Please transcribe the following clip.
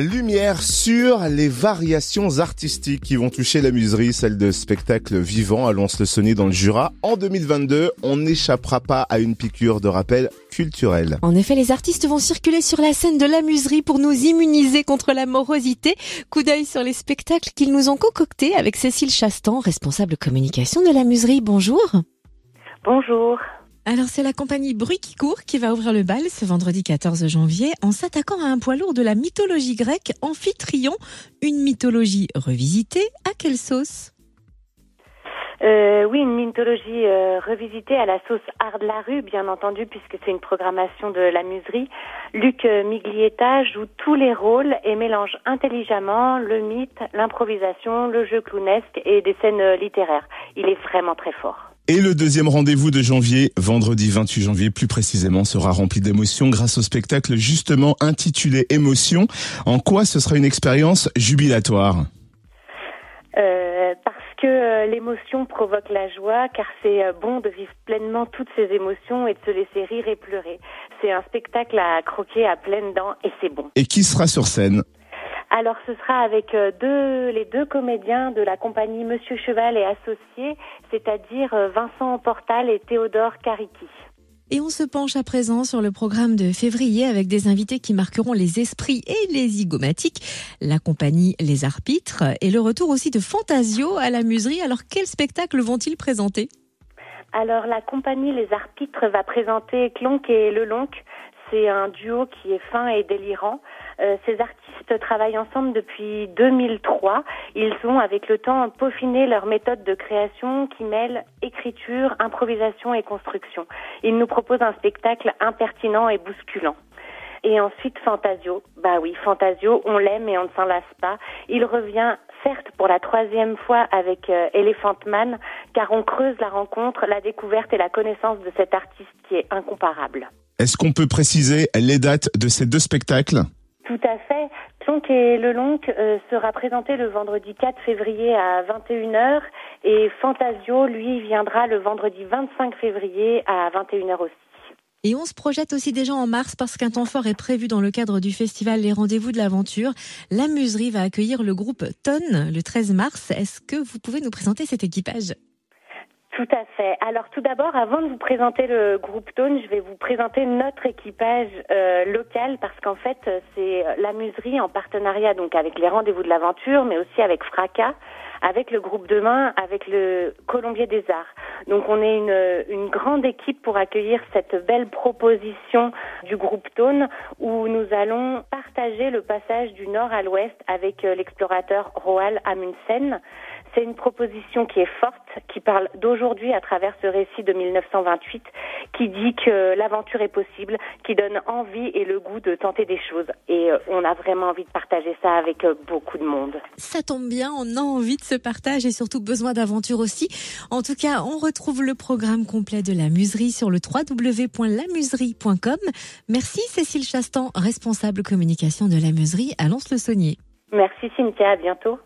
Lumière sur les variations artistiques qui vont toucher la Muserie, salle de spectacle vivant à Lons-le-Saunier dans le Jura. En 2022, on n'échappera pas à une piqûre de rappel culturel. En effet, les artistes vont circuler sur la scène de la Muserie pour nous immuniser contre la morosité. Coup d'œil sur les spectacles qu'ils nous ont concoctés avec Cécile Chastan, responsable communication de la Muserie. Bonjour. Bonjour. Alors c'est la compagnie Bruit qui court qui va ouvrir le bal ce vendredi 14 janvier en s'attaquant à un poids lourd de la mythologie grecque, Amphitryon, une mythologie revisitée. À quelle sauce ? Oui, une mythologie revisitée à la sauce art de la rue, bien entendu, puisque c'est une programmation de la Muserie. Luc Miglietta joue tous les rôles et mélange intelligemment le mythe, l'improvisation, le jeu clownesque et des scènes littéraires. Il est vraiment très fort. Et le deuxième rendez-vous de janvier, vendredi 28 janvier plus précisément, sera rempli d'émotions grâce au spectacle justement intitulé « Émotions ». En quoi ce sera une expérience jubilatoire ? Parce que l'émotion provoque la joie, car c'est bon de vivre pleinement toutes ces émotions et de se laisser rire et pleurer. C'est un spectacle à croquer à pleines dents et c'est bon. Et qui sera sur scène ? Alors ce sera avec les deux comédiens de la compagnie Monsieur Cheval et Associés, c'est-à-dire Vincent Portal et Théodore Cariki. Et on se penche à présent sur le programme de février avec des invités qui marqueront les esprits et les zygomatiques, la compagnie Les Arbitres et le retour aussi de Fantasio à la Muserie. Alors quels spectacles vont-ils présenter ? Alors la compagnie Les Arbitres va présenter Clonk et Lelonk. C'est un duo qui est fin et délirant. Ces artistes travaillent ensemble depuis 2003. Ils ont, avec le temps, peaufiné leur méthode de création qui mêle écriture, improvisation et construction. Ils nous proposent un spectacle impertinent et bousculant. Et ensuite, Fantasio. Bah oui, Fantasio, on l'aime et on ne s'en lasse pas. Il revient, certes, pour la troisième fois avec Elephant Man, car on creuse la rencontre, la découverte et la connaissance de cet artiste qui est incomparable. Est-ce qu'on peut préciser les dates de ces deux spectacles ? Tout à fait. Tonne et Lelonk sera présenté le vendredi 4 février à 21h et Fantasio, lui, viendra le vendredi 25 février à 21h aussi. Et on se projette aussi déjà en mars parce qu'un temps fort est prévu dans le cadre du festival Les Rendez-vous de l'Aventure. La Muserie va accueillir le groupe Tonne le 13 mars. Est-ce que vous pouvez nous présenter cet équipage ? Tout à fait. Alors tout d'abord, avant de vous présenter le groupe Tonne, je vais vous présenter notre équipage local parce qu'en fait, c'est la Muserie en partenariat donc avec les Rendez-vous de l'Aventure, mais aussi avec Fraca, avec le groupe Demain, avec le Colombier des Arts. Donc on est une grande équipe pour accueillir cette belle proposition du groupe Tonne où nous allons partager le passage du nord à l'ouest avec l'explorateur Roald Amundsen. C'est une proposition qui est forte, qui parle d'aujourd'hui à travers ce récit de 1928, qui dit que l'aventure est possible, qui donne envie et le goût de tenter des choses. Et on a vraiment envie de partager ça avec beaucoup de monde. Ça tombe bien, on a envie de ce partage et surtout besoin d'aventure aussi. En tout cas, on retrouve le programme complet de la Muserie sur le www.lamuserie.com. Merci Cécile Chastan, responsable communication de la Muserie à Lons-le-Saunier. Merci Cynthia, à bientôt.